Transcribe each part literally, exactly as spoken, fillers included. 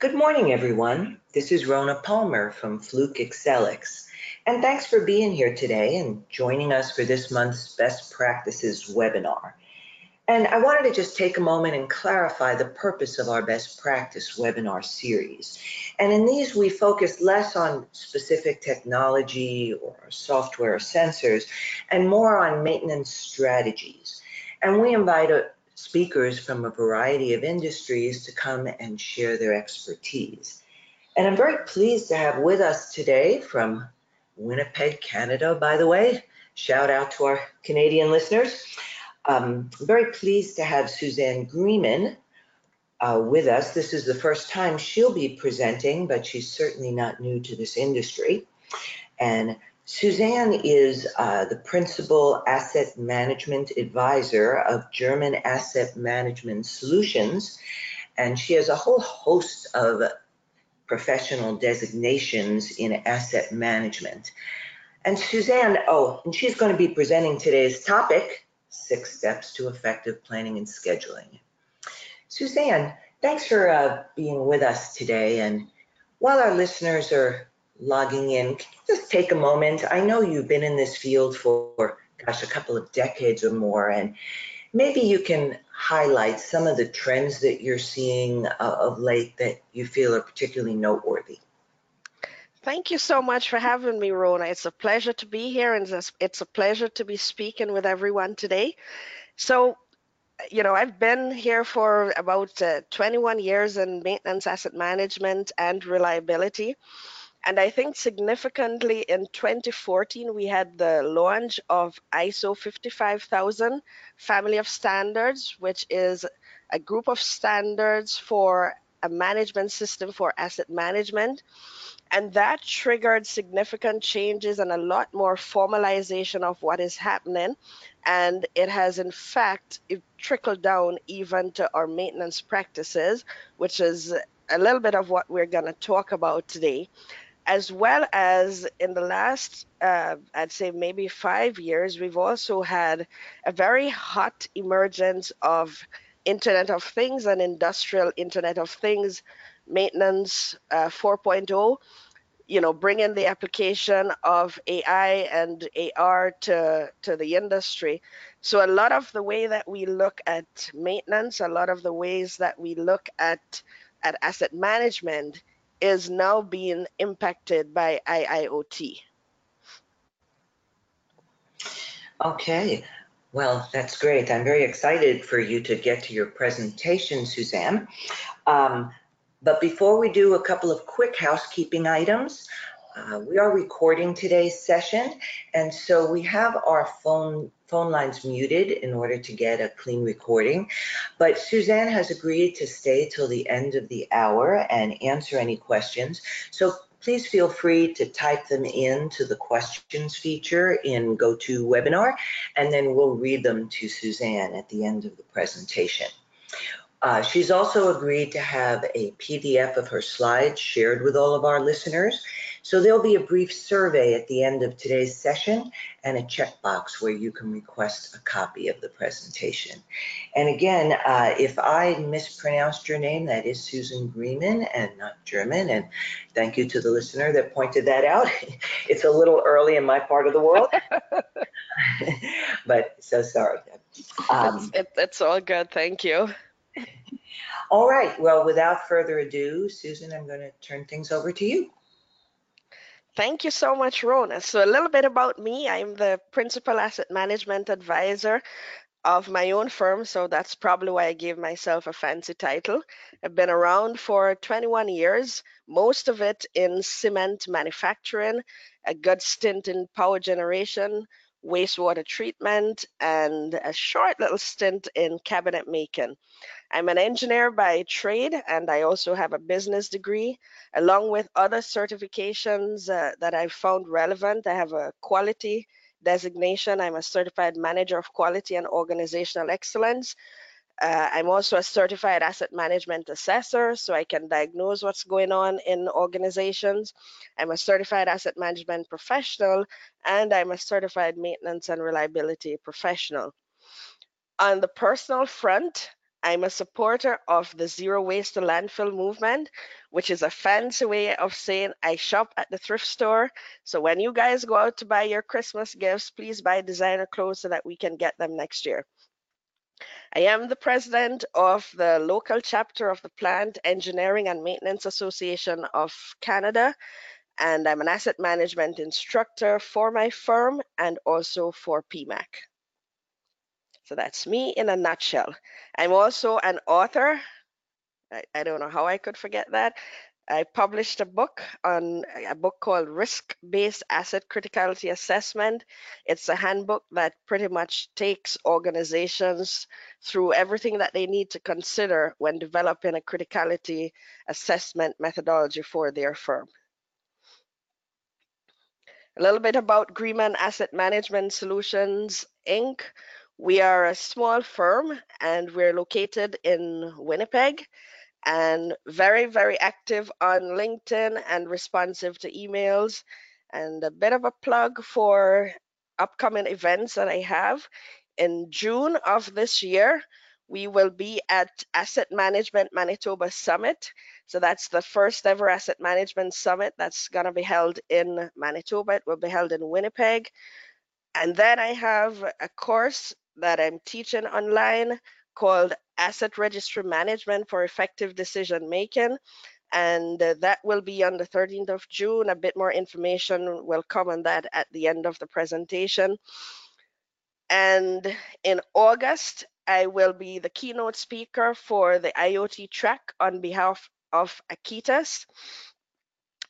Good morning, everyone. This is Rona Palmer from Fluke Excelix, and thanks for being here today and joining us for this month's Best Practices webinar. And I wanted to just take a moment and clarify the purpose of our Best Practice webinar series. And in these, we focus less on specific technology or software or sensors and more on maintenance strategies. And we invite a speakers from a variety of industries to come and share their expertise. And I'm very pleased to have with us today from Winnipeg, Canada, by the way, shout out to our Canadian listeners. Um, I'm very pleased to have Suzanne Greenman uh, with us. This is the first time she'll be presenting, but she's certainly not new to this industry. And Suzanne is uh, the Principal Asset Management Advisor of German Asset Management Solutions, and she has a whole host of professional designations in asset management. And Suzanne, oh, and she's going to be presenting today's topic, Six Steps to Effective Planning and Scheduling. Suzanne, thanks for uh, being with us today, and while our listeners are logging in, can you just take a moment? I know you've been in this field for, gosh, a couple of decades or more, and maybe you can highlight some of the trends that you're seeing uh, of late that you feel are particularly noteworthy. Thank you so much for having me, Rona. It's a pleasure to be here, and it's a pleasure to be speaking with everyone today. So, you know, I've been here for about uh, twenty-one years in maintenance, asset management, and reliability. And I think significantly in twenty fourteen, we had the launch of I S O fifty-five thousand family of standards, which is a group of standards for a management system for asset management. And that triggered significant changes and a lot more formalization of what is happening. And it has, in fact, it trickled down even to our maintenance practices, which is a little bit of what we're going to talk about today. As well as in the last, uh, I'd say maybe five years, we've also had a very hot emergence of Internet of Things and industrial Internet of Things, maintenance uh, four point oh, you know, bringing the application of A I and A R to, to the industry. So a lot of the way that we look at maintenance, a lot of the ways that we look at, at asset management is now being impacted by I I O T. Okay, well, that's great. I'm very excited for you to get to your presentation, Suzanne. Um, but before we do, a couple of quick housekeeping items. Uh, we are recording today's session, and so we have our phone phone lines muted in order to get a clean recording, but Suzanne has agreed to stay till the end of the hour and answer any questions. So please feel free to type them in to the questions feature in GoToWebinar, and then we'll read them to Suzanne at the end of the presentation. Uh, she's also agreed to have a P D F of her slides shared with all of our listeners. So there'll be a brief survey at the end of today's session and a checkbox where you can request a copy of the presentation. And again, uh, if I mispronounced your name, that is Suzanne Greenman and not German. And thank you to the listener that pointed that out. It's a little early in my part of the world, but so sorry. Um, it's, it's all good. Thank you. All right. Well, without further ado, Suzanne, I'm going to turn things over to you. Thank you so much, Rona. So a little bit about me. I'm the Principal Asset Management Advisor of my own firm, so that's probably why I gave myself a fancy title. I've been around for twenty-one years, most of it in cement manufacturing, a good stint in power generation, wastewater treatment, and a short little stint in cabinet making. I'm an engineer by trade, and I also have a business degree, along with other certifications uh, that I've found relevant. I have a quality designation. I'm a certified manager of quality and organizational excellence. Uh, I'm also a certified asset management assessor, so I can diagnose what's going on in organizations. I'm a certified asset management professional, and I'm a certified maintenance and reliability professional. On the personal front, I'm a supporter of the zero waste to landfill movement, which is a fancy way of saying I shop at the thrift store. So when you guys go out to buy your Christmas gifts, please buy designer clothes so that we can get them next year. I am the president of the local chapter of the Plant Engineering and Maintenance Association of Canada, and I'm an asset management instructor for my firm and also for P MAC. So that's me in a nutshell. I'm also an author. I, I don't know how I could forget that. I published a book on a book called Risk-Based Asset Criticality Assessment. It's a handbook that pretty much takes organizations through everything that they need to consider when developing a criticality assessment methodology for their firm. A little bit about Greenman Asset Management Solutions, Incorporated. We are a small firm and we're located in Winnipeg and very, very active on LinkedIn and responsive to emails. And a bit of a plug for upcoming events that I have. In June of this year, we will be at Asset Management Manitoba Summit. So that's the first ever Asset Management Summit that's gonna be held in Manitoba. It will be held in Winnipeg. And then I have a course that I'm teaching online called Asset Registry Management for Effective Decision Making, and that will be on the thirteenth of June. A bit more information will come on that at the end of the presentation. And in August, I will be the keynote speaker for the I O T track on behalf of Akitas.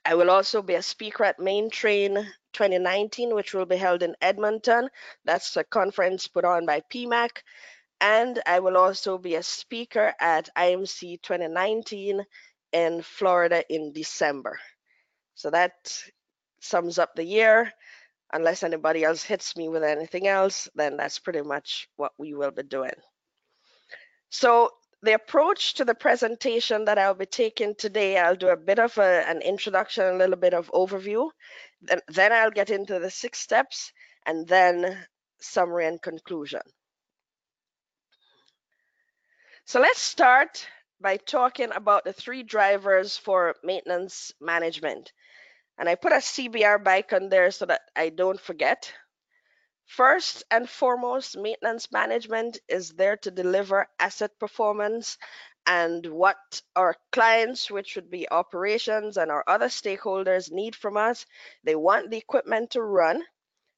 I will also be a speaker at MainTrain twenty nineteen, which will be held in Edmonton. That's a conference put on by P MAC. And I will also be a speaker at I M C twenty nineteen in Florida in December. So that sums up the year. Unless anybody else hits me with anything else, then that's pretty much what we will be doing. So the approach to the presentation that I'll be taking today, I'll do a bit of a, an introduction, a little bit of overview. Then, then I'll get into the six steps and then summary and conclusion. So let's start by talking about the three drivers for maintenance management. And I put a C B R bike on there so that I don't forget. First and foremost, maintenance management is there to deliver asset performance and what our clients, which would be operations and our other stakeholders, need from us. They want the equipment to run,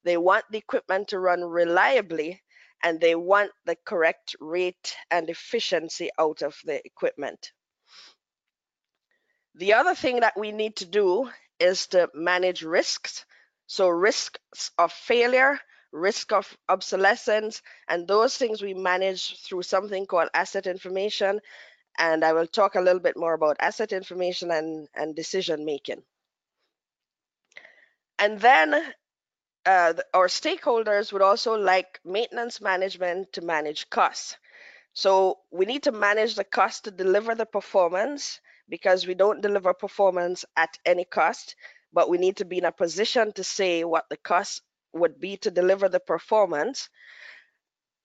they want the equipment to run reliably, and they want the correct rate and efficiency out of the equipment. The other thing that we need to do is to manage risks. So risks of failure, risk of obsolescence, and those things we manage through something called asset information. And I will talk a little bit more about asset information and, and decision making. And then uh, our stakeholders would also like maintenance management to manage costs. So we need to manage the cost to deliver the performance, because we don't deliver performance at any cost, but we need to be in a position to say what the cost would be to deliver the performance.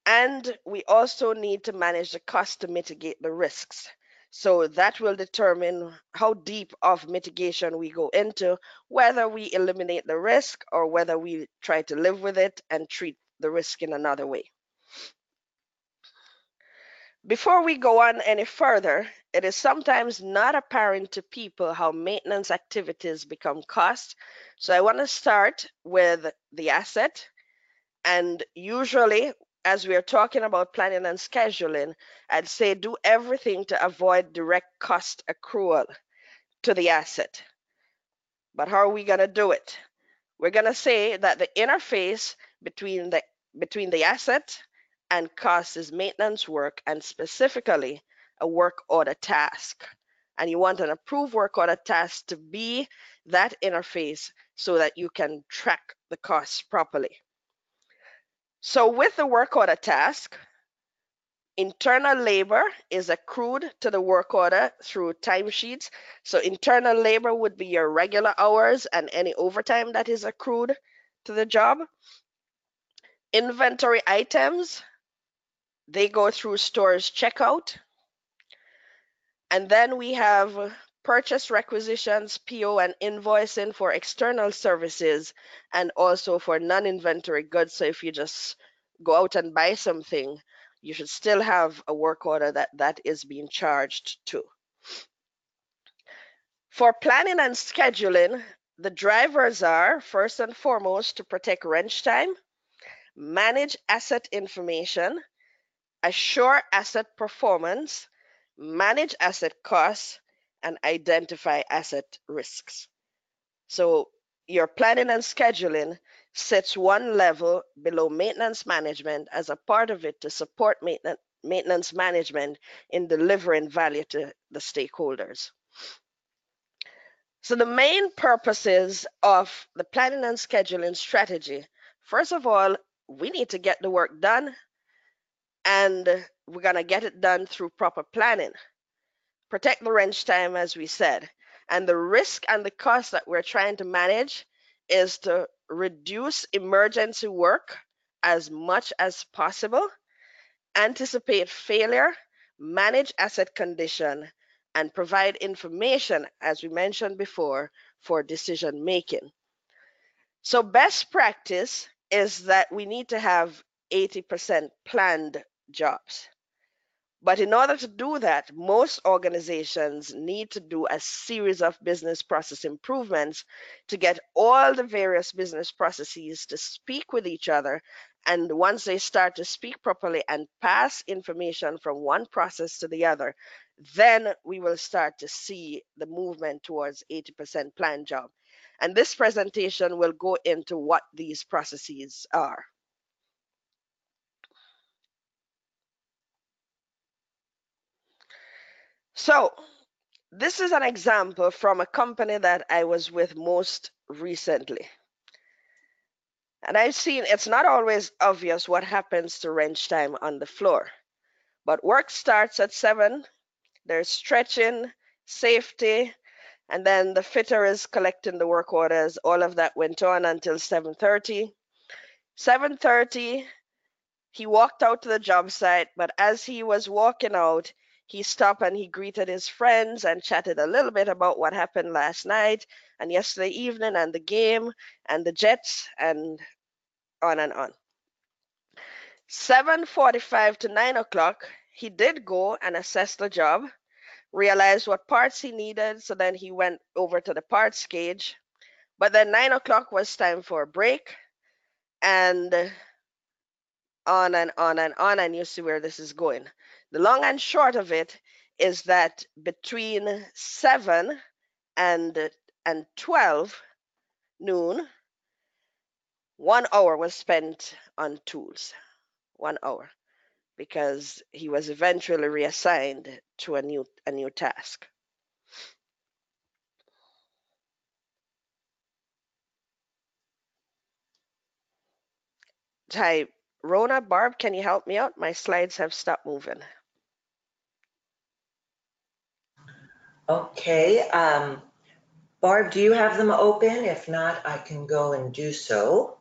And we also need to manage the cost to mitigate the risks. So that will determine how deep of mitigation we go into, whether we eliminate the risk or whether we try to live with it and treat the risk in another way. Before we go on any further, it is sometimes not apparent to people how maintenance activities become cost. So I want to start with the asset. And usually, as we are talking about planning and scheduling, I'd say do everything to avoid direct cost accrual to the asset. But how are we going to do it? We're going to say that the interface between the, between the asset and cost is maintenance work, and specifically a work order task. And you want an approved work order task to be that interface so that you can track the costs properly. So with the work order task, internal labor is accrued to the work order through timesheets. So internal labor would be your regular hours and any overtime that is accrued to the job. Inventory items They go through stores checkout. And then we have purchase requisitions, P O, and invoicing for external services and also for non-inventory goods. So if you just go out and buy something, you should still have a work order that that is being charged to. For planning and scheduling, the drivers are first and foremost to protect wrench time, manage asset information, assure asset performance, manage asset costs, and identify asset risks. So your planning and scheduling sits one level below maintenance management as a part of it to support maintenance management in delivering value to the stakeholders. So the main purposes of the planning and scheduling strategy, first of all, we need to get the work done, and we're gonna get it done through proper planning. Protect the wrench time, as we said, and the risk and the cost that we're trying to manage is to reduce emergency work as much as possible, anticipate failure, manage asset condition, and provide information, as we mentioned before, for decision making. So best practice is that we need to have eighty percent planned jobs. But in order to do that, most organizations need to do a series of business process improvements to get all the various business processes to speak with each other. And once they start to speak properly and pass information from one process to the other, then we will start to see the movement towards eighty percent planned job. And this presentation will go into what these processes are. So this is an example from a company that I was with most recently. And I've seen it's not always obvious what happens to wrench time on the floor, but work starts at seven, there's stretching, safety, and then the fitter is collecting the work orders. All of that went on until seven thirty. seven thirty, he walked out to the job site, but as he was walking out, he stopped and he greeted his friends and chatted a little bit about what happened last night and yesterday evening and the game and the Jets and on and on. seven forty-five to nine o'clock, he did go and assess the job, realized what parts he needed, so then he went over to the parts cage. But then nine o'clock was time for a break, and on and on and on, and you see where this is going. The long and short of it is that between seven and and twelve noon, one hour was spent on tools, one hour, because he was eventually reassigned to a new a new task. Hi, Rona, Barb, can you help me out? My slides have stopped moving. Okay, um, Barb, do you have them open? If not, I can go and do so.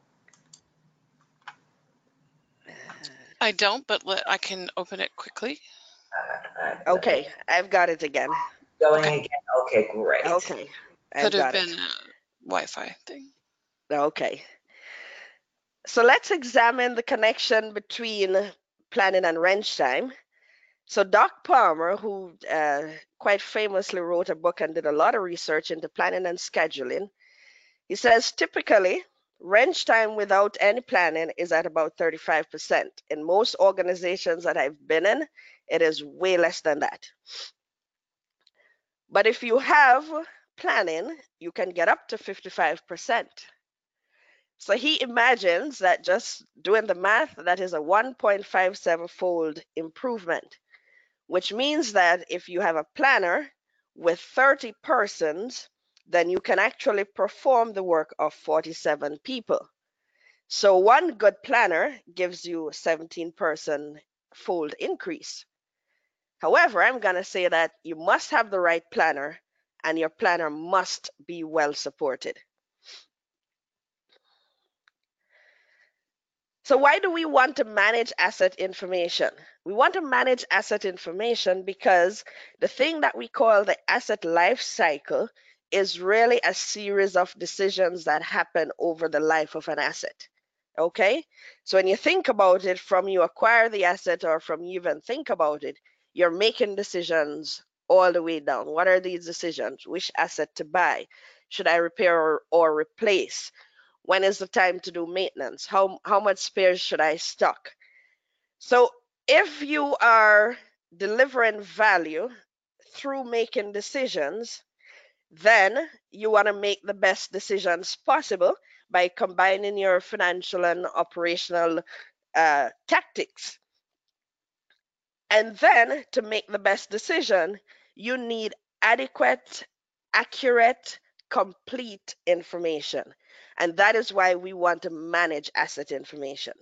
I don't, but let, I can open it quickly. Uh, okay, I've got it again. Going okay. again, okay, great. Okay, I've Could have been it. a Wi-Fi thing. Okay. So let's examine the connection between planning and wrench time. So Doc Palmer, who uh, quite famously wrote a book and did a lot of research into planning and scheduling, he says, typically, wrench time without any planning is at about thirty-five percent. In most organizations that I've been in, it is way less than that. But if you have planning, you can get up to fifty-five percent. So he imagines that just doing the math, that is a one point five seven fold improvement, which means that if you have a planner with thirty persons, then you can actually perform the work of forty-seven people. So one good planner gives you a seventeen person fold increase. However, I'm gonna say that you must have the right planner, and your planner must be well supported. So why do we want to manage asset information? We want to manage asset information because the thing that we call the asset life cycle is really a series of decisions that happen over the life of an asset. Okay, so when you think about it, from you acquire the asset or from you even think about it, you're making decisions all the way down. What are these decisions? Which asset to buy? Should I repair or, or replace? When is the time to do maintenance? How, how much spares should I stock? So if you are delivering value through making decisions, then you want to make the best decisions possible by combining your financial and operational uh, tactics. And then to make the best decision, you need adequate, accurate, complete information. And that is why we want to manage asset information.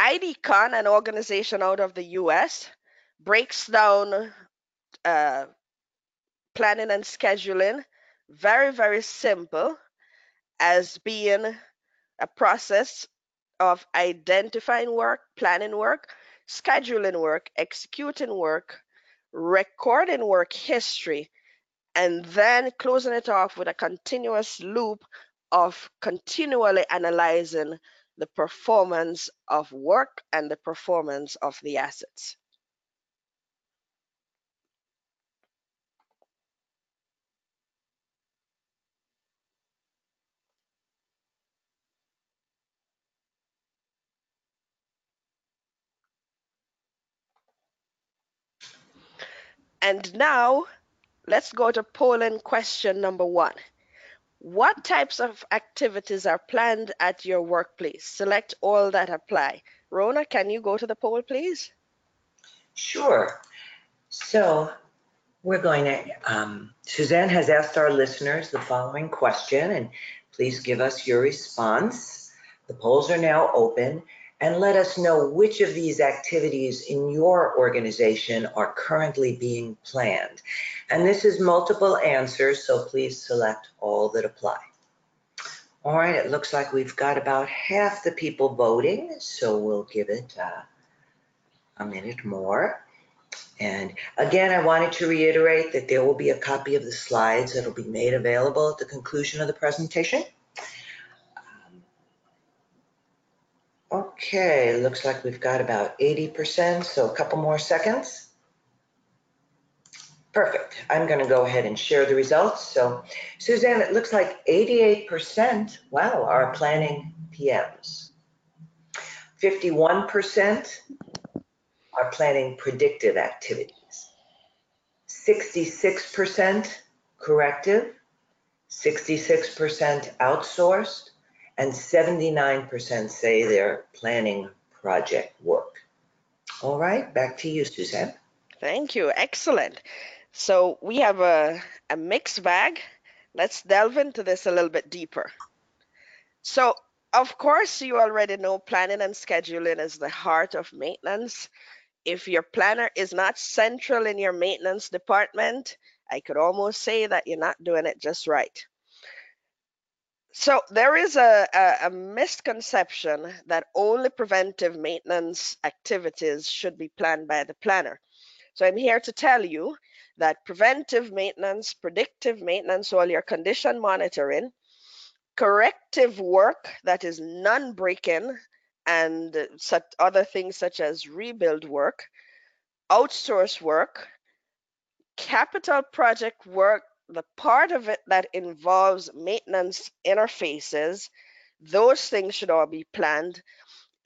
I D Con, an organization out of the U S, breaks down uh, planning and scheduling very, very simple as being a process of identifying work, planning work, scheduling work, executing work, recording work history, and then closing it off with a continuous loop of continually analyzing the performance of work and the performance of the assets. And now, let's go to polling question number one. What types of activities are planned at your workplace? Select all that apply. Rona, can you go to the poll, please? Sure. So we're going to, um, Suzanne has asked our listeners the following question, and please give us your response. The polls are now open, and let us know which of these activities in your organization are currently being planned. And this is multiple answers, so please select all that apply. All right, it looks like we've got about half the people voting, so we'll give it uh, a minute more. And again, I wanted to reiterate that there will be a copy of the slides that will be made available at the conclusion of the presentation. Okay, looks like we've got about eighty percent, so a couple more seconds. Perfect. I'm going to go ahead and share the results. So, Suzanne, it looks like eighty-eight percent, wow, are planning P Ms. fifty-one percent are planning predictive activities. sixty-six percent corrective, sixty-six percent outsourced, and seventy-nine percent say they're planning project work. All right, back to you, Suzanne. Thank you, excellent. So we have a, a mixed bag. Let's delve into this a little bit deeper. So of course, you already know planning and scheduling is the heart of maintenance. If your planner is not central in your maintenance department, I could almost say that you're not doing it just right. So there is a, a, a misconception that only preventive maintenance activities should be planned by the planner. So I'm here to tell you that preventive maintenance, predictive maintenance, all your condition monitoring, corrective work that is non-breaking, and such other things such as rebuild work, outsource work, capital project work, the part of it that involves maintenance interfaces, those things should all be planned.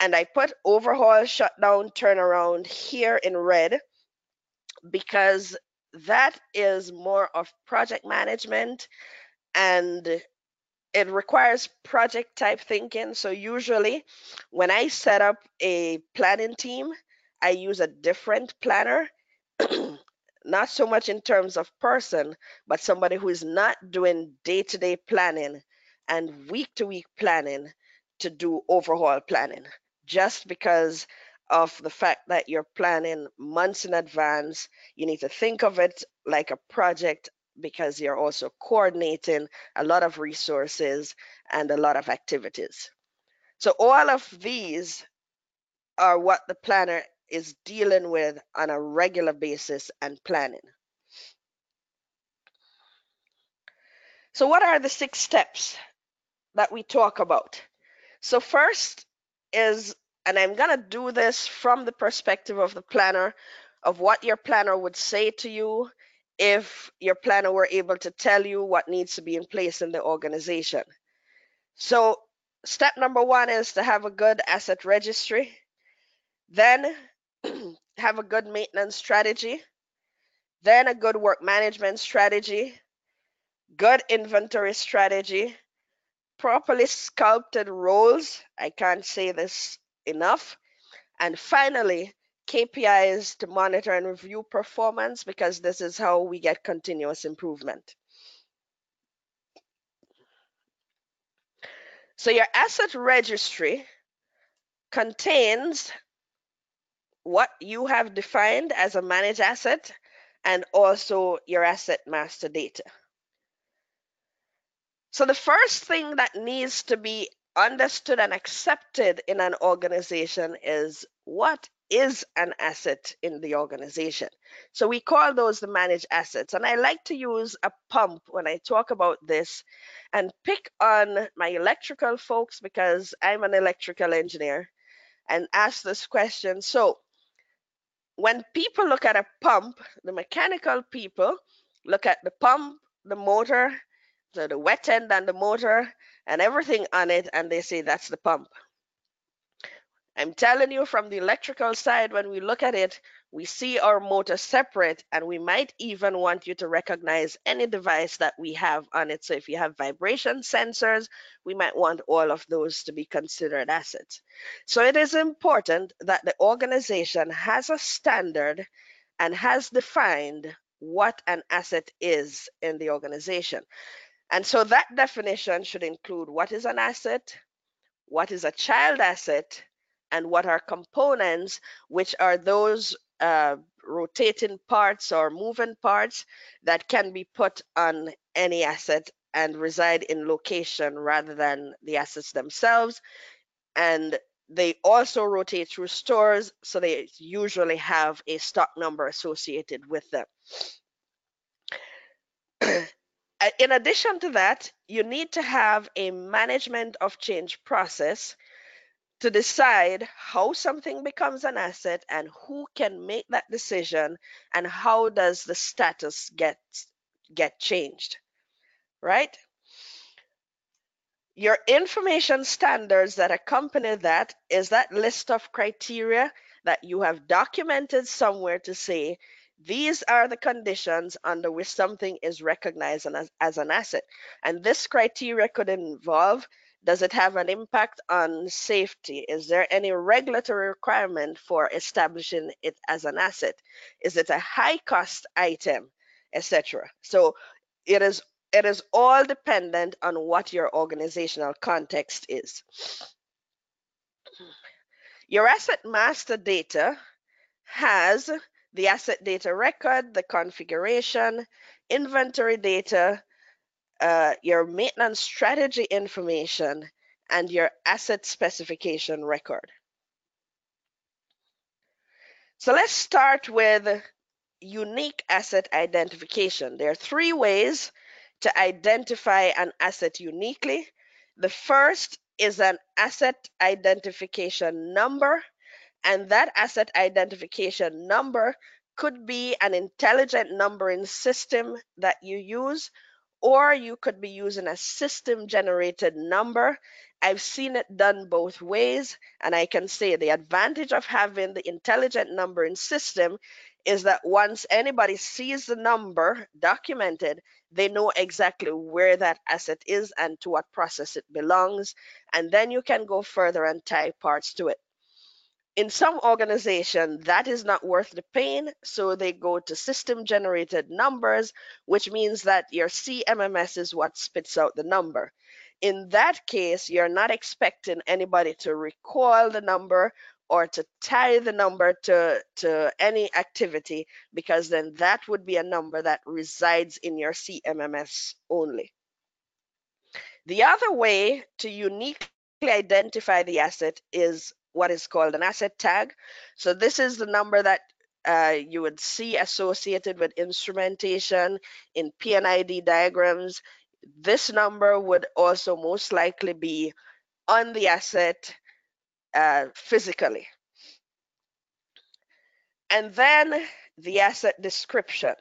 And I put overhaul, shutdown, turnaround here in red because that is more of project management and it requires project type thinking. So usually when I set up a planning team, I use a different planner. Not so much in terms of person, but somebody who is not doing day-to-day planning and week-to-week planning to do overhaul planning, just because of the fact that you're planning months in advance. You need to think of it like a project because you're also coordinating a lot of resources and a lot of activities. So all of these are what the planner is dealing with on a regular basis and planning. So what are the six steps that we talk about? So first is, and I'm gonna do this from the perspective of the planner, of what your planner would say to you if your planner were able to tell you what needs to be in place in the organization. So step number one is to have a good asset registry, then have a good maintenance strategy, then a good work management strategy, good inventory strategy, properly sculpted roles, I can't say this enough, and finally, K P Is to monitor and review performance, because this is how we get continuous improvement. So your asset registry contains what you have defined as a managed asset and also your asset master data. So the first thing that needs to be understood and accepted in an organization is what is an asset in the organization. So we call those the managed assets. And I like to use a pump when I talk about this and pick on my electrical folks because I'm an electrical engineer, and ask this question. So when people look at a pump, the mechanical people look at the pump, the motor, so the wet end and the motor and everything on it, and they say that's the pump. I'm telling you, from the electrical side, when we look at it, we see our motor separate, and we might even want you to recognize any device that we have on it. So if you have vibration sensors, we might want all of those to be considered assets. So it is important that the organization has a standard and has defined what an asset is in the organization. And so that definition should include what is an asset, what is a child asset, and what are components, which are those uh, rotating parts or moving parts that can be put on any asset and reside in location rather than the assets themselves. And they also rotate through stores, so they usually have a stock number associated with them. In addition to that, you need to have a management of change process to decide how something becomes an asset and who can make that decision and how does the status get, get changed, right? Your information standards that accompany that is that list of criteria that you have documented somewhere to say, these are the conditions under which something is recognized as, as an asset. And this criteria could involve, does it have an impact on safety? Is there any regulatory requirement for establishing it as an asset? Is it a high cost item, et cetera? So it is, it is all dependent on what your organizational context is. Your asset master data has the asset data record, the configuration, inventory data, Uh, your maintenance strategy information, and your asset specification record. So let's start with unique asset identification. There are three ways to identify an asset uniquely. The first is an asset identification number, and that asset identification number could be an intelligent numbering system that you use, or you could be using a system-generated number. I've seen it done both ways, and I can say the advantage of having the intelligent numbering system is that once anybody sees the number documented, they know exactly where that asset is and to what process it belongs, and then you can go further and tie parts to it. In some organization, that is not worth the pain, so they go to system-generated numbers, which means that your C M M S is what spits out the number. In that case, you're not expecting anybody to recall the number or to tie the number to, to any activity, because then that would be a number that resides in your C M M S only. The other way to uniquely identify the asset is what is called an asset tag. So this is the number that uh, you would see associated with instrumentation in P N I D diagrams. This number would also most likely be on the asset uh, physically. And then the asset description.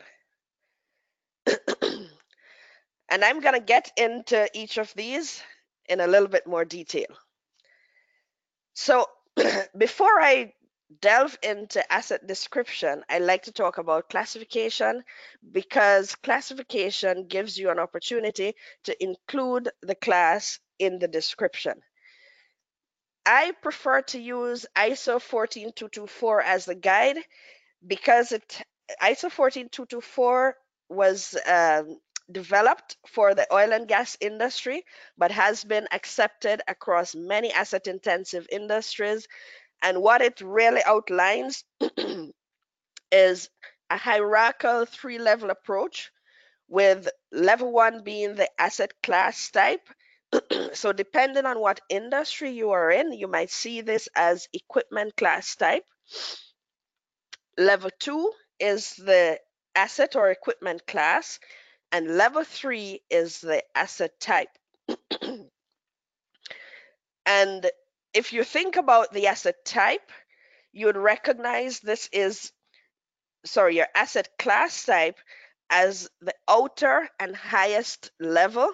And I'm going to get into each of these in a little bit more detail. So before I delve into asset description, I like to talk about classification, because classification gives you an opportunity to include the class in the description. I prefer to use I S O fourteen two twenty-four as the guide, because it I S O fourteen two twenty-four was um, developed for the oil and gas industry, but has been accepted across many asset intensive industries. And what it really outlines is a hierarchical three level approach, with level one being the asset class type. So depending on what industry you are in, you might see this as equipment class type. Level two is the asset or equipment class, and level three is the asset type. And if you think about the asset type, you would recognize this is, sorry, your asset class type as the outer and highest level.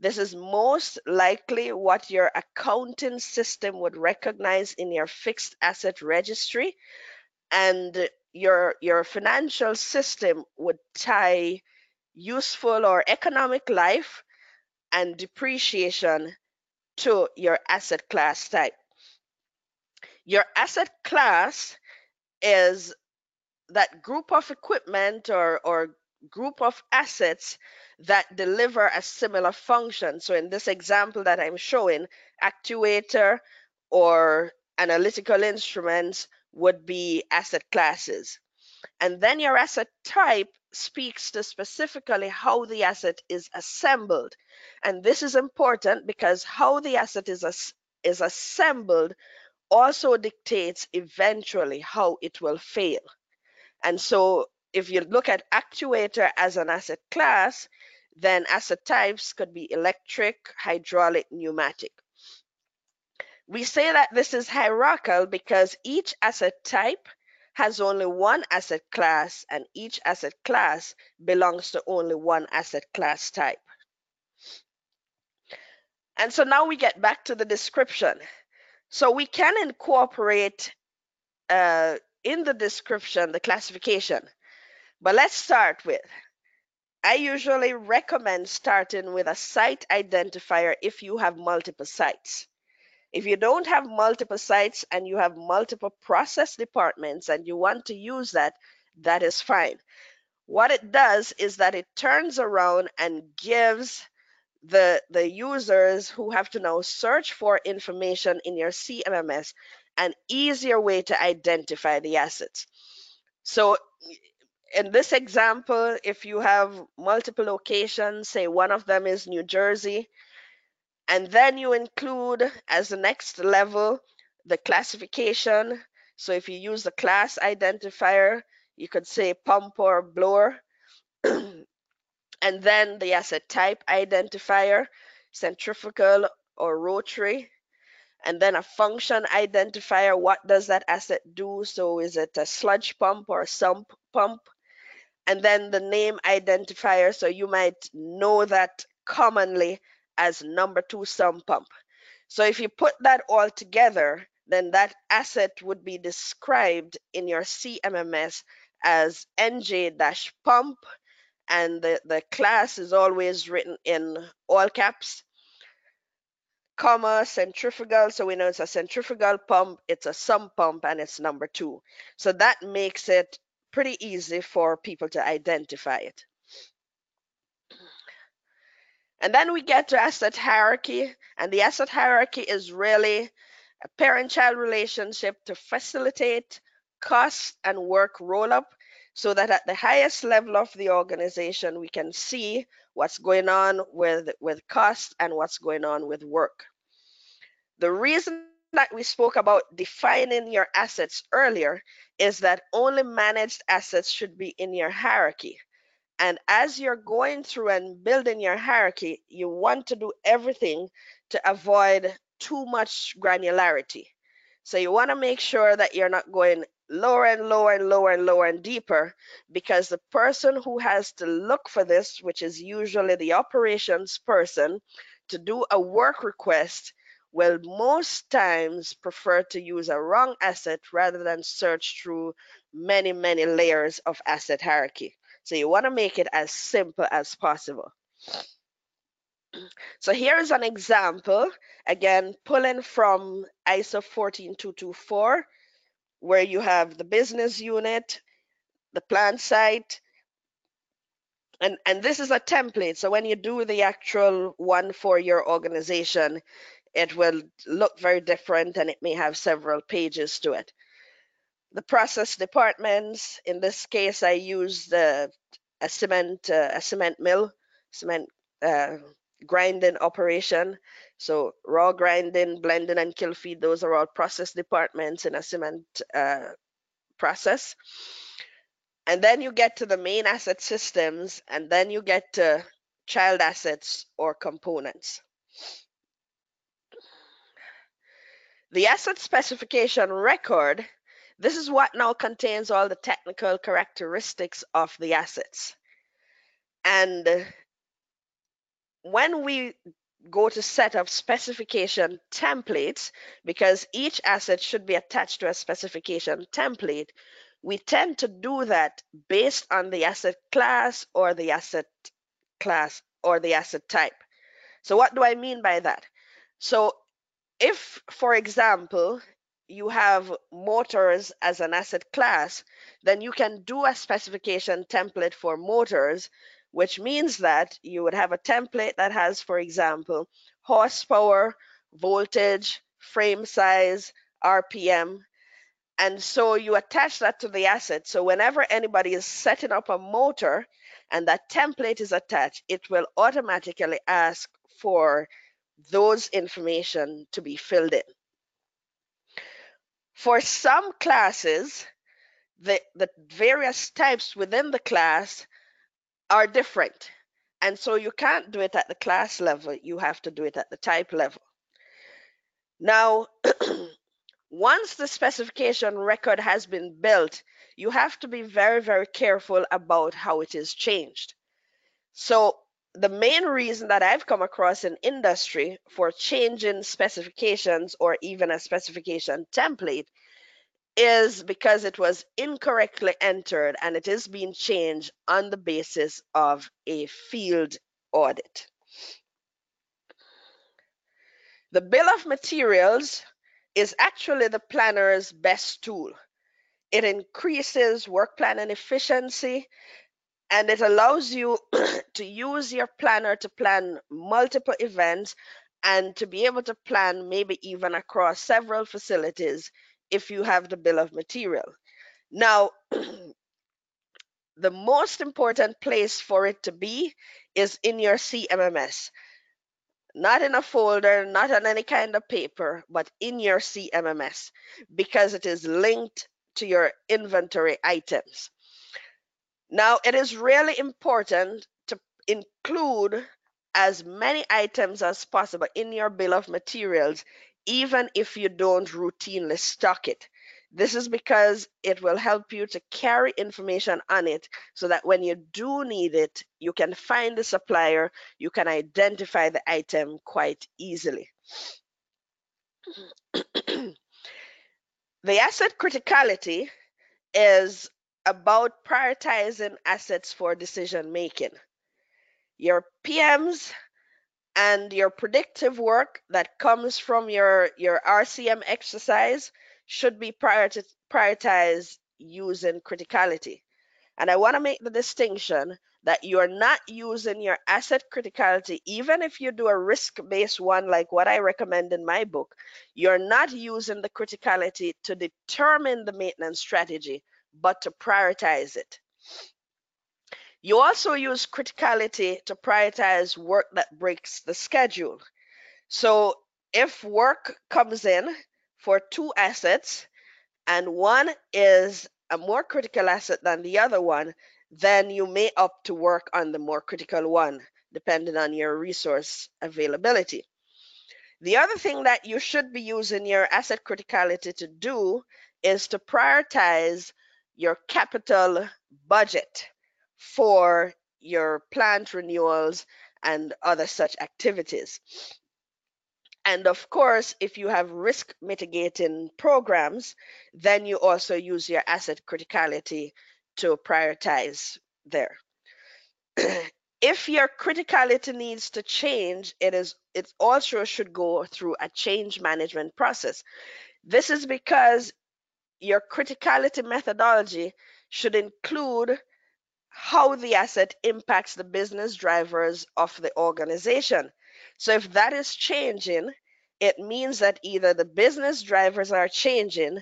This is most likely what your accounting system would recognize in your fixed asset registry, and your, your financial system would tie useful or economic life and depreciation to your asset class type. Your asset class is that group of equipment or, or group of assets that deliver a similar function. So in this example that I'm showing, actuator or analytical instruments would be asset classes. And then your asset type speaks to specifically how the asset is assembled. And this is important because how the asset is, as, is assembled also dictates eventually how it will fail. And so if you look at actuator as an asset class, then asset types could be electric, hydraulic, pneumatic. We say that this is hierarchical because each asset type has only one asset class, and each asset class belongs to only one asset class type. And so now we get back to the description. So we can incorporate uh, in the description the classification, but let's start with, I usually recommend starting with a site identifier if you have multiple sites. If you don't have multiple sites and you have multiple process departments and you want to use that, that is fine. What it does is that it turns around and gives the, the users who have to now search for information in your C M M S an easier way to identify the assets. So in this example, if you have multiple locations, say one of them is New Jersey, and then you include as the next level the classification. So if you use the class identifier, you could say pump or blower, and then the asset type identifier, centrifugal or rotary, and then a function identifier. What does that asset do? So is it a sludge pump or a sump pump? And then the name identifier. So you might know that commonly as number two sump pump. So if you put that all together, then that asset would be described in your C M M S as N J pump, and the, the class is always written in all caps, comma, centrifugal, so we know it's a centrifugal pump, it's a sump pump, and it's number two. So that makes it pretty easy for people to identify it. And then we get to asset hierarchy, and the asset hierarchy is really a parent-child relationship to facilitate cost and work roll-up, so that at the highest level of the organization, we can see what's going on with, with cost and what's going on with work. The reason that we spoke about defining your assets earlier is that only managed assets should be in your hierarchy. And as you're going through and building your hierarchy, you want to do everything to avoid too much granularity. So you want to make sure that you're not going lower and lower and lower and lower and deeper, because the person who has to look for this, which is usually the operations person, to do a work request will most times prefer to use a wrong asset rather than search through many, many layers of asset hierarchy. So you want to make it as simple as possible. So here is an example, again, pulling from I S O fourteen two twenty-four, where you have the business unit, the plant site, and, and this is a template. So when you do the actual one for your organization, it will look very different and it may have several pages to it. The process departments, in this case, I used uh, a cement uh, a cement mill, cement uh, grinding operation. So raw grinding, blending, and kill feed, those are all process departments in a cement uh, process. And then you get to the main asset systems, and then you get to child assets or components. The asset specification record, this is what now contains all the technical characteristics of the assets. And when we go to set up specification templates, because each asset should be attached to a specification template, we tend to do that based on the asset class or the asset class or the asset type. So what do I mean by that? So if, for example, you have motors as an asset class, then you can do a specification template for motors, which means that you would have a template that has, for example, horsepower, voltage, frame size, R P M. And so you attach that to the asset. So whenever anybody is setting up a motor and that template is attached, it will automatically ask for those information to be filled in. For some classes, the, the various types within the class are different. And so you can't do it at the class level, you have to do it at the type level. Now, once the specification record has been built, you have to be very, very careful about how it is changed. So the main reason that I've come across in industry for changing specifications or even a specification template is because it was incorrectly entered and it is being changed on the basis of a field audit. The bill of materials is actually the planner's best tool. It increases work planning efficiency, and it allows you to use your planner to plan multiple events and to be able to plan maybe even across several facilities if you have the bill of material. Now, the most important place for it to be is in your C M M S. Not in a folder, not on any kind of paper, but in your C M M S, because it is linked to your inventory items. Now, it is really important to include as many items as possible in your bill of materials, even if you don't routinely stock it. This is because it will help you to carry information on it so that when you do need it, you can find the supplier, you can identify the item quite easily. The asset criticality is about prioritizing assets for decision making. Your P Ms and your predictive work that comes from your, your R C M exercise should be prioritized using criticality. And I want to make the distinction that you are not using your asset criticality, even if you do a risk-based one like what I recommend in my book, you're not using the criticality to determine the maintenance strategy, but to prioritize it. You also use criticality to prioritize work that breaks the schedule. So if work comes in for two assets and one is a more critical asset than the other one, then you may opt to work on the more critical one, depending on your resource availability. The other thing that you should be using your asset criticality to do is to prioritize your capital budget for your plant renewals and other such activities. And of course, if you have risk mitigating programs, then you also use your asset criticality to prioritize there. If your criticality needs to change, it is it also should go through a change management process. This is because your criticality methodology should include how the asset impacts the business drivers of the organization. So if that is changing, it means that either the business drivers are changing,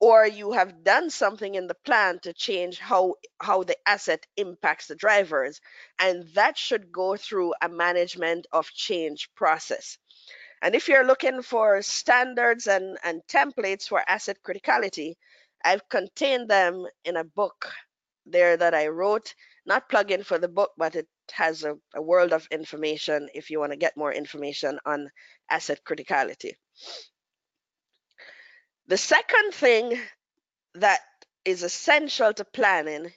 or you have done something in the plan to change how, how the asset impacts the drivers, and that should go through a management of change process. And if you're looking for standards and, and templates for asset criticality, I've contained them in a book there that I wrote, not plug-in for the book, but it has a, a world of information if you want to get more information on asset criticality. The second thing that is essential to planning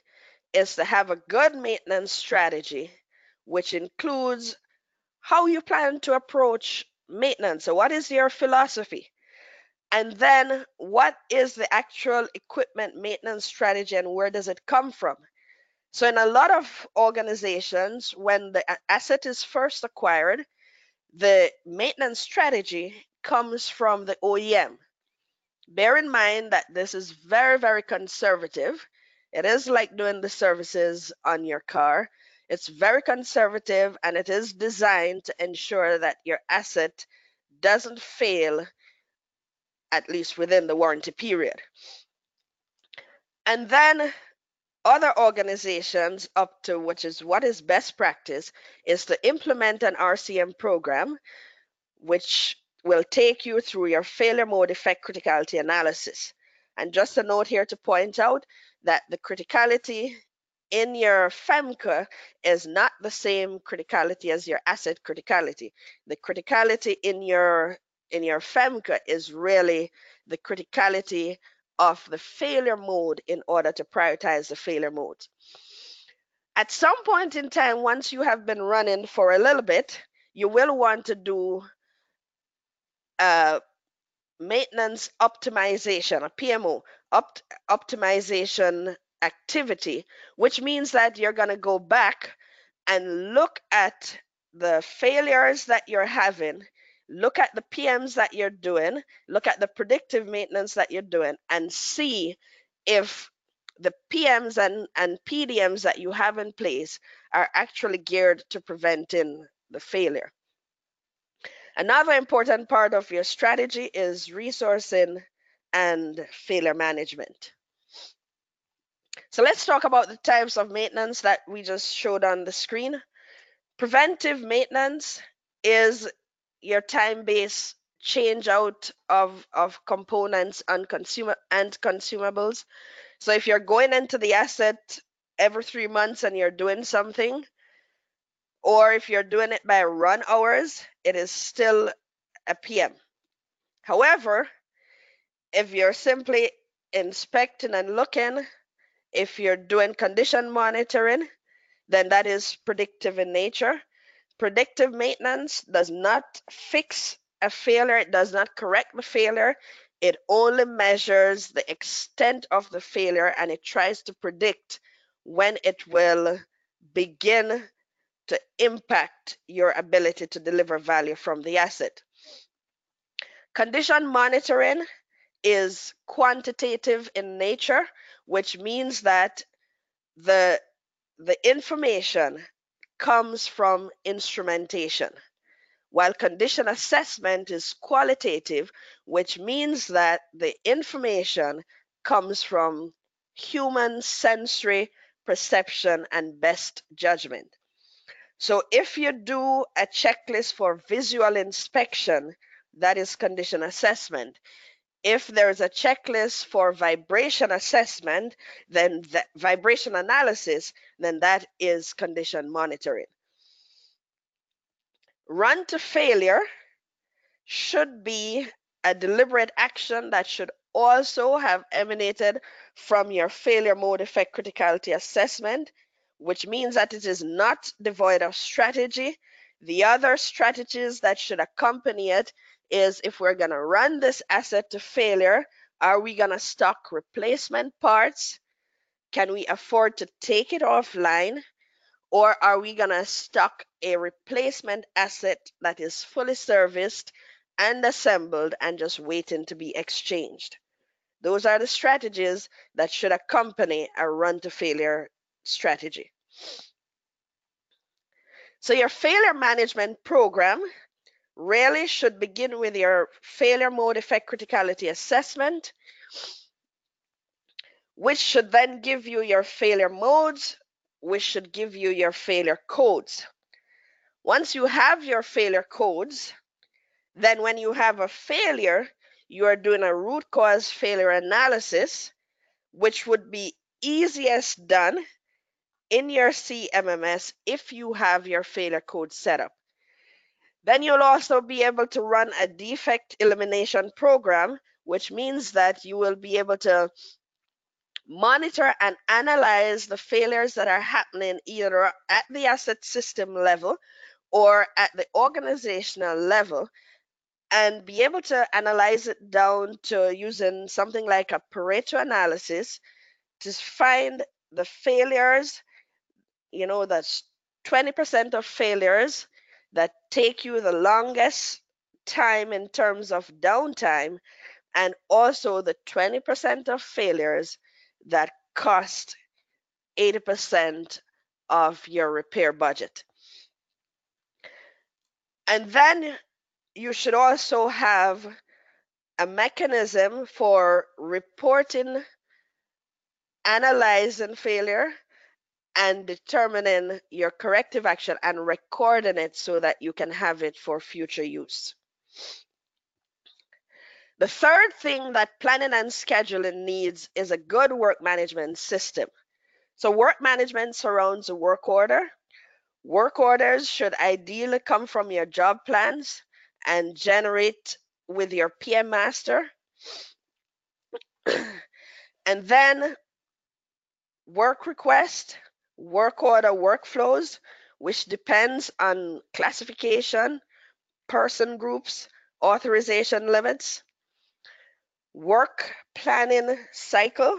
is to have a good maintenance strategy, which includes how you plan to approach maintenance. So what is your philosophy? And then what is the actual equipment maintenance strategy and where does it come from? So in a lot of organizations, when the asset is first acquired, the maintenance strategy comes from the O E M. Bear in mind that this is very, very conservative. It is like doing the services on your car. It's very conservative, and it is designed to ensure that your asset doesn't fail, at least within the warranty period. And then other organizations up to, which is what is best practice, is to implement an R C M program, which will take you through your failure mode effect criticality analysis. And just a note here to point out that the criticality in your FEMCA is not the same criticality as your asset criticality. The criticality in your in your FEMCA is really the criticality of the failure mode in order to prioritize the failure mode. At some point in time, once you have been running for a little bit, you will want to do a maintenance optimization, a P M O, opt optimization activity, which means that you're gonna go back and look at the failures that you're having, look at the P Ms that you're doing, look at the predictive maintenance that you're doing, and see if the P Ms and, and P D Ms that you have in place are actually geared to preventing the failure. Another important part of your strategy is resourcing and failure management. So let's talk about the types of maintenance that we just showed on the screen. Preventive maintenance is your time-based change out of, of components and, consumer, and consumables. So if you're going into the asset every three months and you're doing something, or if you're doing it by run hours, it is still a P M. However, if you're simply inspecting and looking, if you're doing condition monitoring, then that is predictive in nature. Predictive maintenance does not fix a failure, it does not correct the failure, it only measures the extent of the failure and it tries to predict when it will begin to impact your ability to deliver value from the asset. Condition monitoring is quantitative in nature, which means that the the information comes from instrumentation, while condition assessment is qualitative, which means that the information comes from human sensory perception and best judgment. So if you do a checklist for visual inspection, that is condition assessment. If there is a checklist for vibration assessment, then the vibration analysis, then that is condition monitoring. Run to failure should be a deliberate action that should also have emanated from your failure mode effect criticality assessment, which means that it is not devoid of strategy. The other strategies that should accompany it is, if we're going to run this asset to failure, are we going to stock replacement parts? Can we afford to take it offline? Or are we going to stock a replacement asset that is fully serviced and assembled and just waiting to be exchanged? Those are the strategies that should accompany a run to failure strategy. So your failure management program really should begin with your failure mode effect criticality assessment, which should then give you your failure modes, which should give you your failure codes. Once you have your failure codes, then when you have a failure, you are doing a root cause failure analysis, which would be easiest done in your C M M S if you have your failure code set up. Then you'll also be able to run a defect elimination program, which means that you will be able to monitor and analyze the failures that are happening either at the asset system level or at the organizational level, and be able to analyze it down to using something like a Pareto analysis to find the failures, you know, that's twenty percent of failures that take you the longest time in terms of downtime, and also the twenty percent of failures that cost eighty percent of your repair budget. And then you should also have a mechanism for reporting, analyzing failure, and determining your corrective action and recording it so that you can have it for future use. The third thing that planning and scheduling needs is a good work management system. So work management surrounds a work order. Work orders should ideally come from your job plans and generate with your P M master. And then work request, work order workflows, which depends on classification, person groups, authorization limits. Work planning cycle,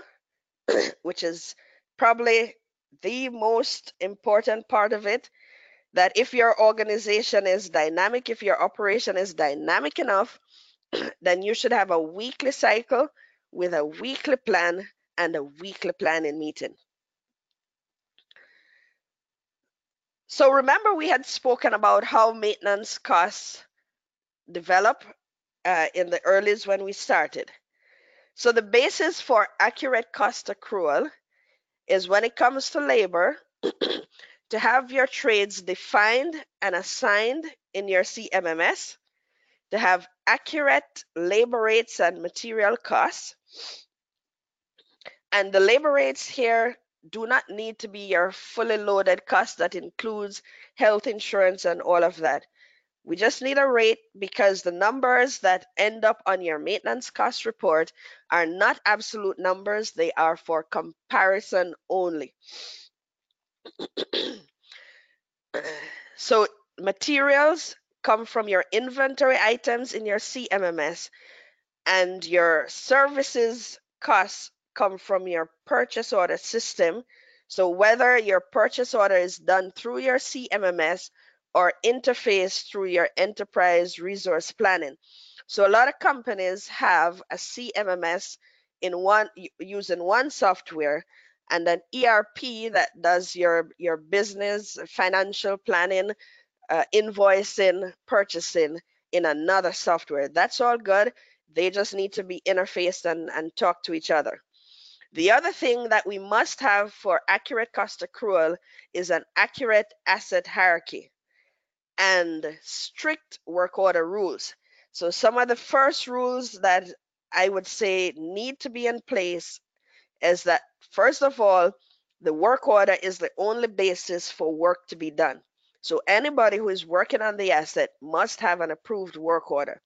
which is probably the most important part of it, that if your organization is dynamic, if your operation is dynamic enough, then you should have a weekly cycle with a weekly plan and a weekly planning meeting. So remember, we had spoken about how maintenance costs develop uh, in the earliest when we started. So the basis for accurate cost accrual is, when it comes to labor, to have your trades defined and assigned in your C M M S, to have accurate labor rates and material costs. And the labor rates here do not need to be your fully loaded cost that includes health insurance and all of that. We just need a rate, because the numbers that end up on your maintenance cost report are not absolute numbers. They are for comparison only. So materials come from your inventory items in your C M M S, and your services costs come from your purchase order system. So whether your purchase order is done through your C M M S or interface through your enterprise resource planning. So a lot of companies have a C M M S in one, using one software, and an E R P that does your, your business, financial planning, uh, invoicing, purchasing in another software. That's all good. They just need to be interfaced and, and talk to each other. The other thing that we must have for accurate cost accrual is an accurate asset hierarchy and strict work order rules. So some of the first rules that I would say need to be in place is that, first of all, the work order is the only basis for work to be done. So anybody who is working on the asset must have an approved work order.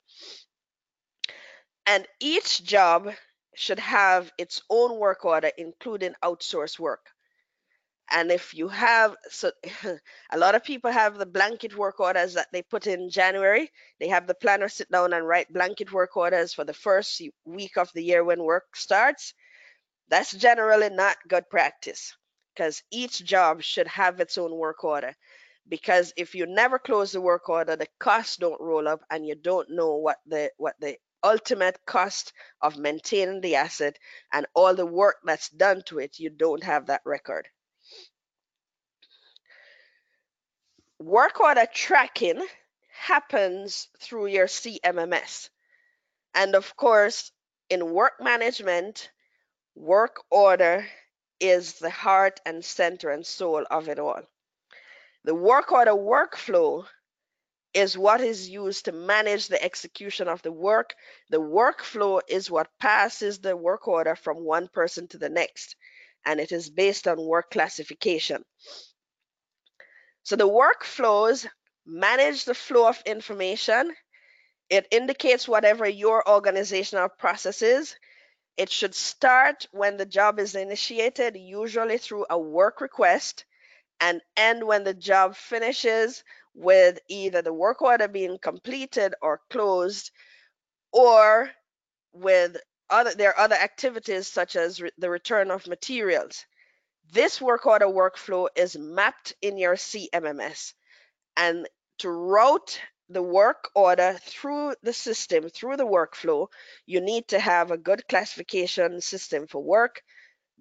And each job should have its own work order, including outsourced work. And if you have, so a lot of people have the blanket work orders that they put in January. They have the planner sit down and write blanket work orders for the first week of the year when work starts. That's generally not good practice, because each job should have its own work order. Because if you never close the work order, the costs don't roll up and you don't know what the what the ultimate cost of maintaining the asset and all the work that's done to it, you don't have that record. Work order tracking happens through your C M M S. And of course, in work management, work order is the heart and center and soul of it all. The work order workflow is what is used to manage the execution of the work. The workflow is what passes the work order from one person to the next, and it is based on work classification. So the workflows manage the flow of information. It indicates whatever your organizational process is. It should start when the job is initiated, usually through a work request, and end when the job finishes, with either the work order being completed or closed, or with other, there are other activities such as re, the return of materials. This work order workflow is mapped in your C M M S, and to route the work order through the system, through the workflow, you need to have a good classification system for work,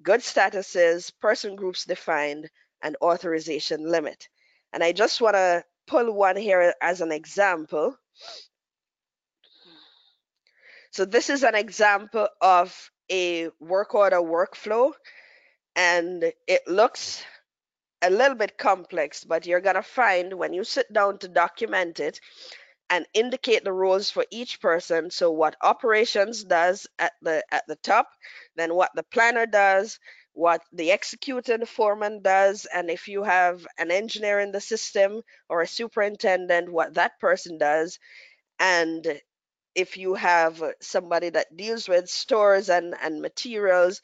good statuses, person groups defined, and authorization limit. And I just want to pull one here as an example. So this is an example of a work order workflow, and it looks a little bit complex, but you're going to find when you sit down to document it and indicate the roles for each person. So what operations does at the at the top, then what the planner does, what the executing foreman does, and if you have an engineer in the system or a superintendent, what that person does, and if you have somebody that deals with stores and, and materials,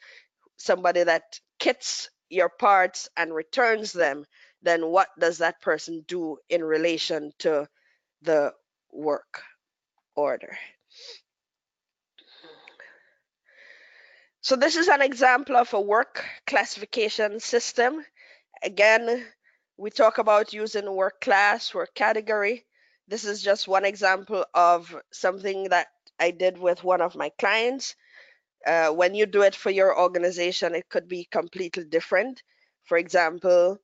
somebody that kits your parts and returns them, then what does that person do in relation to the work order? So this is an example of a work classification system. Again, we talk about using work class, work category. This is just one example of something that I did with one of my clients. Uh, when you do it for your organization, it could be completely different. For example,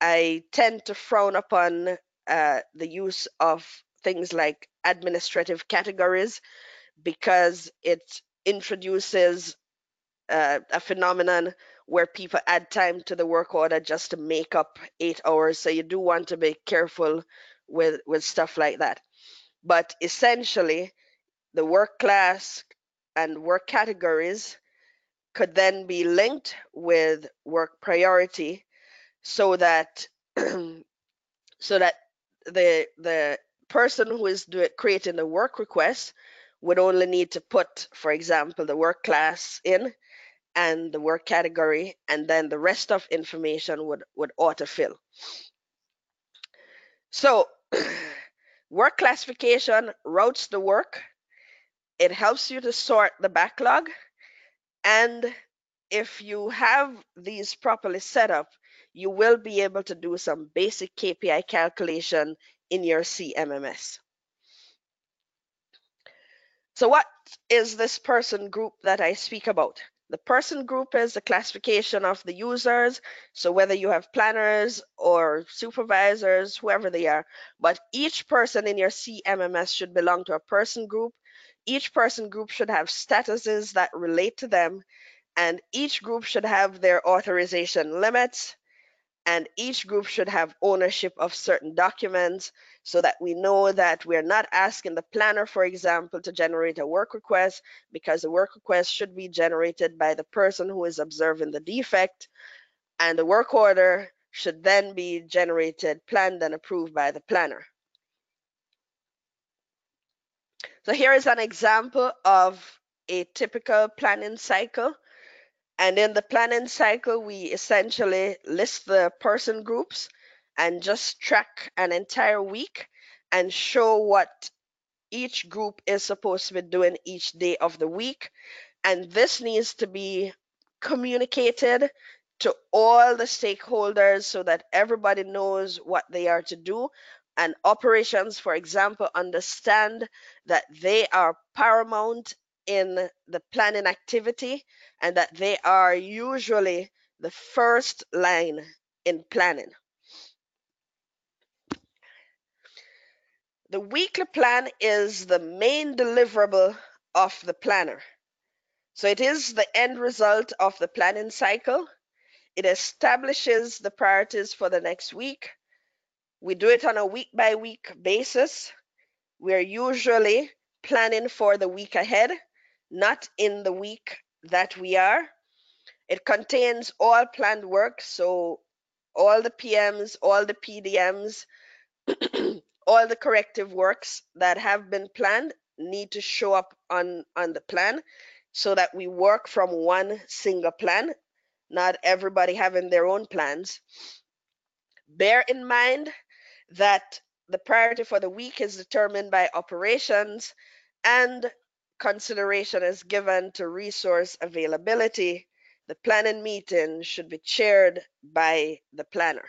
I tend to frown upon uh, the use of things like administrative categories, because it introduces Uh, a phenomenon where people add time to the work order just to make up eight hours. So you do want to be careful with, with stuff like that. But essentially, the work class and work categories could then be linked with work priority so that so that the the person who is doing creating the work request would only need to put, for example, the work class in and the work category, and then the rest of information would, would autofill. So work classification routes the work. It helps you to sort the backlog. And if you have these properly set up, you will be able to do some basic K P I calculation in your C M M S. So what is this person group that I speak about? The person group is the classification of the users, so whether you have planners or supervisors, whoever they are, but each person in your C M M S should belong to a person group. Each person group should have statuses that relate to them, and each group should have their authorization limits, and each group should have ownership of certain documents, so that we know that we're not asking the planner, for example, to generate a work request, because the work request should be generated by the person who is observing the defect, and the work order should then be generated, planned, and approved by the planner. So here is an example of a typical planning cycle. And in the planning cycle, we essentially list the person groups and just track an entire week and show what each group is supposed to be doing each day of the week. And this needs to be communicated to all the stakeholders so that everybody knows what they are to do. And operations, for example, understand that they are paramount in the planning activity and that they are usually the first line in planning. The weekly plan is the main deliverable of the planner. So it is the end result of the planning cycle. It establishes the priorities for the next week. We do it on a week-by-week basis. We're usually planning for the week ahead, not in the week that we are. It contains all planned work, so all the P Ms, all the P D Ms, all the corrective works that have been planned need to show up on, on the plan so that we work from one single plan, not everybody having their own plans. Bear in mind that the priority for the week is determined by operations, and consideration is given to resource availability. The planning meeting should be chaired by the planner.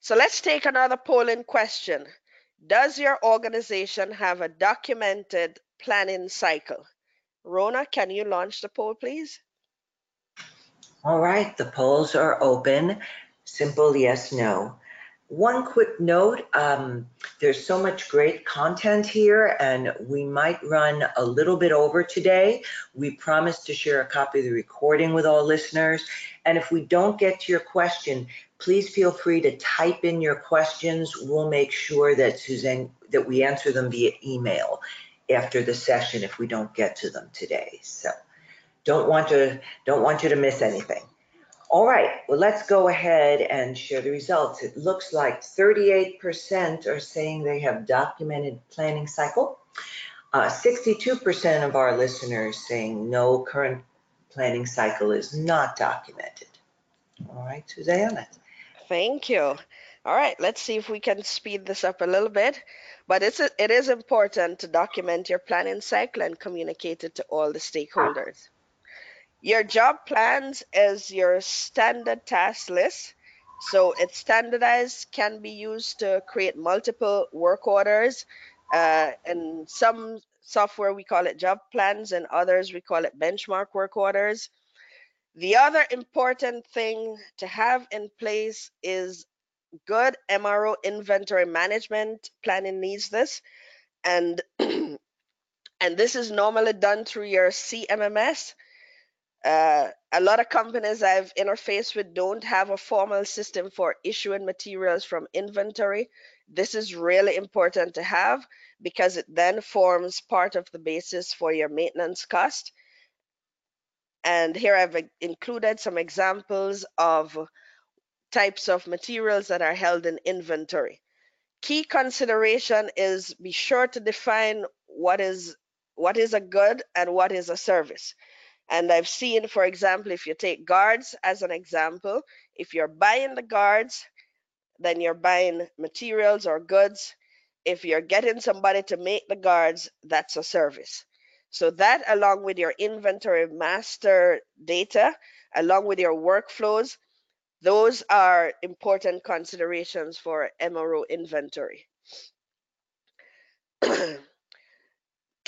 So let's take another polling question. Does your organization have a documented planning cycle? Rona, can you launch the poll, please? All right, the polls are open. Simple yes, no. One quick note, um, there's so much great content here and we might run a little bit over today. We promise to share a copy of the recording with all listeners. And if we don't get to your question, please feel free to type in your questions. We'll make sure that Suzanne, that we answer them via email after the session if we don't get to them today. So don't want to, don't want you to miss anything. All right, well, let's go ahead and share the results. It looks like thirty-eight percent are saying they have documented planning cycle. sixty-two percent uh, of our listeners saying no, current planning cycle is not documented. All right, Suzanne. Thank you. All right, let's see if we can speed this up a little bit. But it's a, it is important to document your planning cycle and communicate it to all the stakeholders. Ah. Your job plans is your standard task list. So it's standardized, can be used to create multiple work orders. Uh, in some software, we call it job plans, and others, we call it benchmark work orders. The other important thing to have in place is good M R O inventory management. Planning needs this. And, and this is normally done through your C M M S. Uh, a lot of companies I've interfaced with don't have a formal system for issuing materials from inventory. This is really important to have because it then forms part of the basis for your maintenance cost. And here I've included some examples of types of materials that are held in inventory. Key consideration is be sure to define what is, what is a good and what is a service. And I've seen, for example, if you take guards as an example, if you're buying the guards, then you're buying materials or goods. If you're getting somebody to make the guards, that's a service. So that, along with your inventory master data, along with your workflows, those are important considerations for M R O inventory.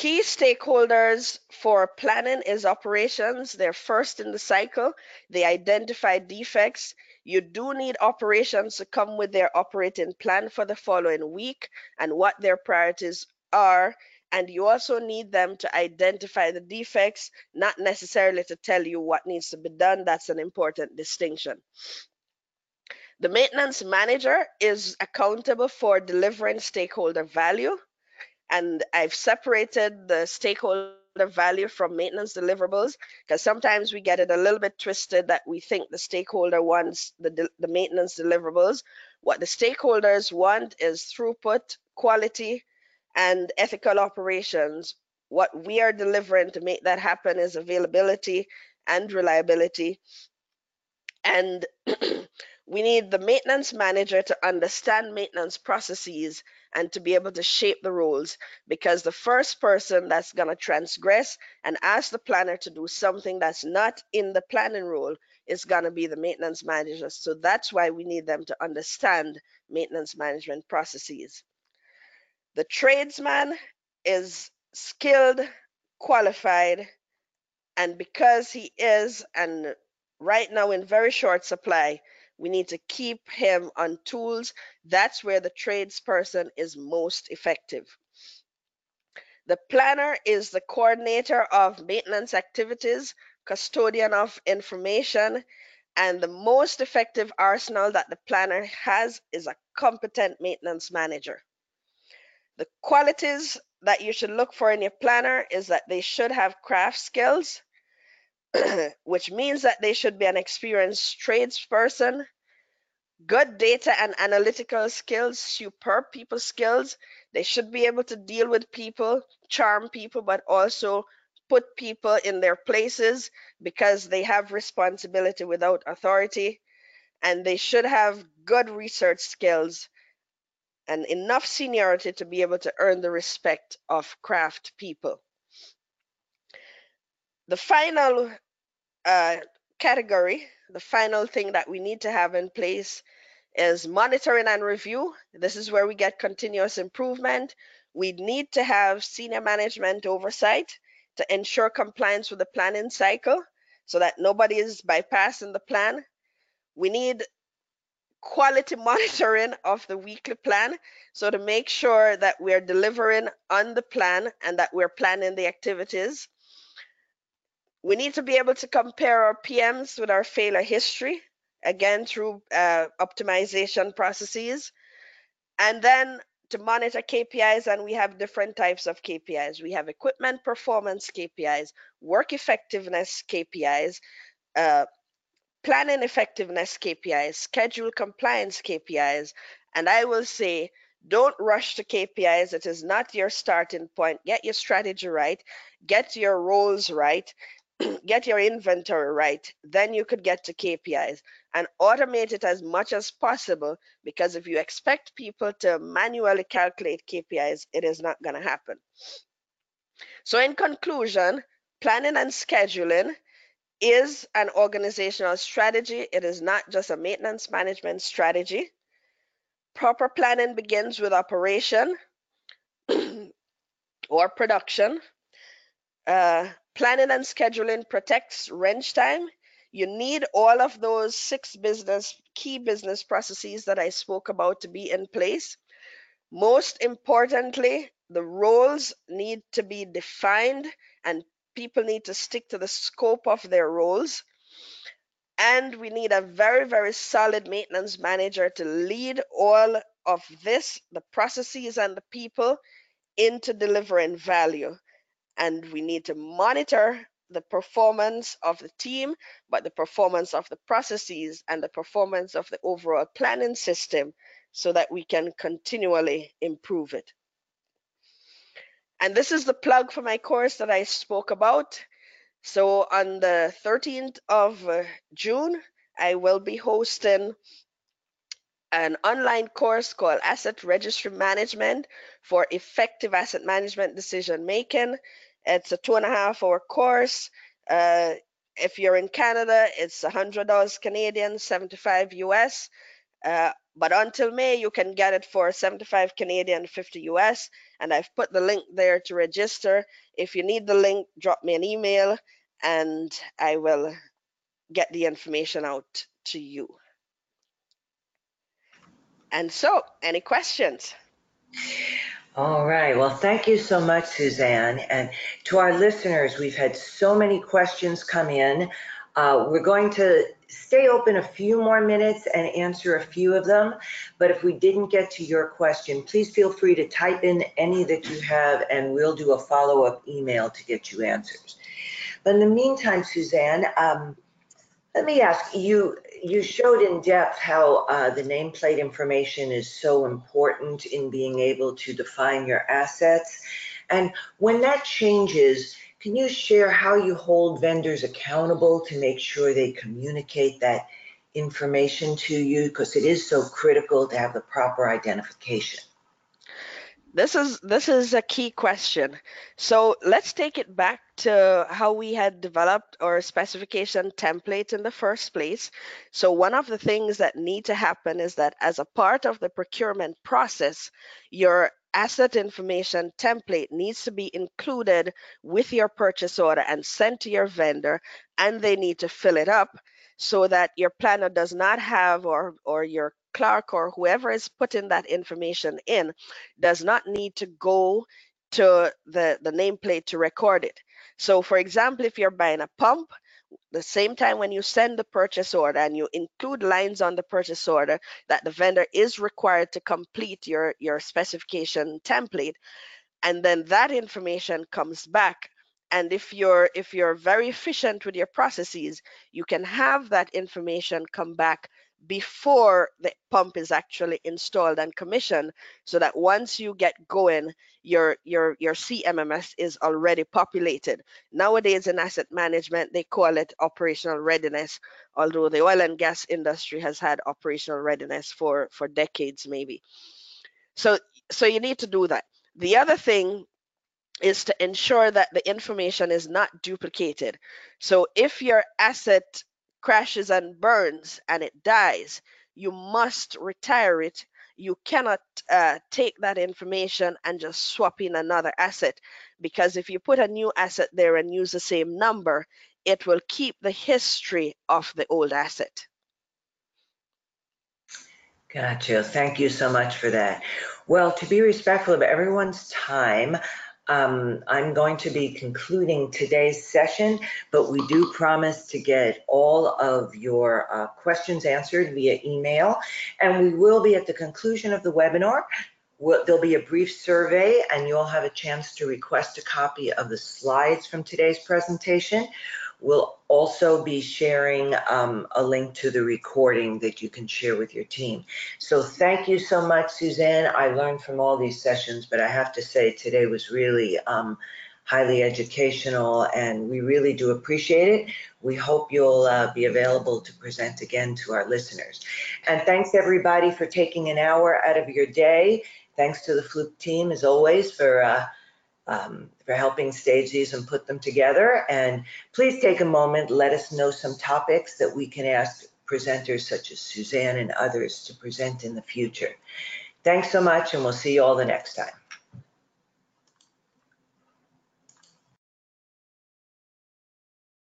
Key stakeholders for planning is operations. They're first in the cycle. They identify defects. You do need operations to come with their operating plan for the following week and what their priorities are. And you also need them to identify the defects, not necessarily to tell you what needs to be done. That's an important distinction. The maintenance manager is accountable for delivering stakeholder value. And I've separated the stakeholder value from maintenance deliverables because sometimes we get it a little bit twisted that we think the stakeholder wants the, the maintenance deliverables. What the stakeholders want is throughput, quality, and ethical operations. What we are delivering to make that happen is availability and reliability. And we need the maintenance manager to understand maintenance processes and to be able to shape the rules, because the first person that's going to transgress and ask the planner to do something that's not in the planning rule is going to be the maintenance manager. So that's why we need them to understand maintenance management processes. The tradesman is skilled, qualified, and because he is, and right now in very short supply, we need to keep him on tools. That's where the tradesperson is most effective. The planner is the coordinator of maintenance activities, custodian of information, and the most effective arsenal that the planner has is a competent maintenance manager. The qualities that you should look for in your planner is that they should have craft skills, which means that they should be an experienced tradesperson, good data and analytical skills, superb people skills. They should be able to deal with people, charm people, but also put people in their places because they have responsibility without authority. And they should have good research skills and enough seniority to be able to earn the respect of craft people. The final uh, category, the final thing that we need to have in place is monitoring and review. This is where we get continuous improvement. We need to have senior management oversight to ensure compliance with the planning cycle so that nobody is bypassing the plan. We need quality monitoring of the weekly plan, so to make sure that we're delivering on the plan and that we're planning the activities. We need to be able to compare our P Ms with our failure history, again, through uh, optimization processes. And then to monitor K P Is, and we have different types of K P Is. We have equipment performance K P Is, work effectiveness K P Is, uh, planning effectiveness K P Is, schedule compliance K P Is. And I will say, don't rush to K P Is. It is not your starting point. Get your strategy right, get your roles right, get your inventory right, then you could get to K P Is, and automate it as much as possible, because if you expect people to manually calculate K P Is, it is not going to happen. So in conclusion, planning and scheduling is an organizational strategy. It is not just a maintenance management strategy. Proper planning begins with operation or production. Uh, Planning and scheduling protects wrench time. You need all of those six business key business processes that I spoke about to be in place. Most importantly, the roles need to be defined and people need to stick to the scope of their roles. And we need a very, very solid maintenance manager to lead all of this, the processes and the people, into delivering value. And we need to monitor the performance of the team, but the performance of the processes and the performance of the overall planning system so that we can continually improve it. And this is the plug for my course that I spoke about. So on the thirteenth of June, I will be hosting an online course called Asset Registry Management for Effective Asset Management Decision Making. It's a two and a half hour course. Uh, if you're in Canada, it's one hundred dollars Canadian, seventy-five U S. Uh, But until May, you can get it for seventy-five Canadian, fifty U S, and I've put the link there to register. If you need the link, drop me an email and I will get the information out to you. And so, any questions? All right. Well, thank you so much, Suzanne. And to our listeners, we've had so many questions come in. Uh, we're going to stay open a few more minutes and answer a few of them. But if we didn't get to your question, please feel free to type in any that you have and we'll do a follow-up email to get you answers. But in the meantime, Suzanne, um, let me ask you, you showed in depth how uh, the nameplate information is so important in being able to define your assets. And when that changes, can you share how you hold vendors accountable to make sure they communicate that information to you? Because it is so critical to have the proper identification. This is this is a key question. So let's take it back to how we had developed our specification template in the first place. So one of the things that need to happen is that as a part of the procurement process, your asset information template needs to be included with your purchase order and sent to your vendor, and they need to fill it up so that your planner does not have, or or your clerk or whoever is putting that information in does not need to go to the, the nameplate to record it. So for example, if you're buying a pump, the same time when you send the purchase order and you include lines on the purchase order that the vendor is required to complete your, your specification template, and then that information comes back. And if you're if you're very efficient with your processes, you can have that information come back before the pump is actually installed and commissioned, so that once you get going, your your your C M M S is already populated. Nowadays in asset management, they call it operational readiness, although the oil and gas industry has had operational readiness for for decades maybe. So so you need to do that. The other thing is to ensure that the information is not duplicated. So if your asset crashes and burns and it dies, you must retire it. You cannot uh, take that information and just swap in another asset, because if you put a new asset there and use the same number, it will keep the history of the old asset. Gotcha. Thank you so much for that. Well, to be respectful of everyone's time, Um, I'm going to be concluding today's session, but we do promise to get all of your uh, questions answered via email, and we will be at the conclusion of the webinar. We'll, there'll be a brief survey, and you'll have a chance to request a copy of the slides from today's presentation. We'll also be sharing um, a link to the recording that you can share with your team. So thank you so much, Suzanne. I learned from all these sessions, but I have to say today was really um, highly educational, and we really do appreciate it. We hope you'll uh, be available to present again to our listeners. And thanks everybody for taking an hour out of your day. Thanks to the Fluke team, as always, for uh, Um, for helping stage these and put them together. And please take a moment, let us know some topics that we can ask presenters such as Suzanne and others to present in the future. Thanks so much, and we'll see you all the next time.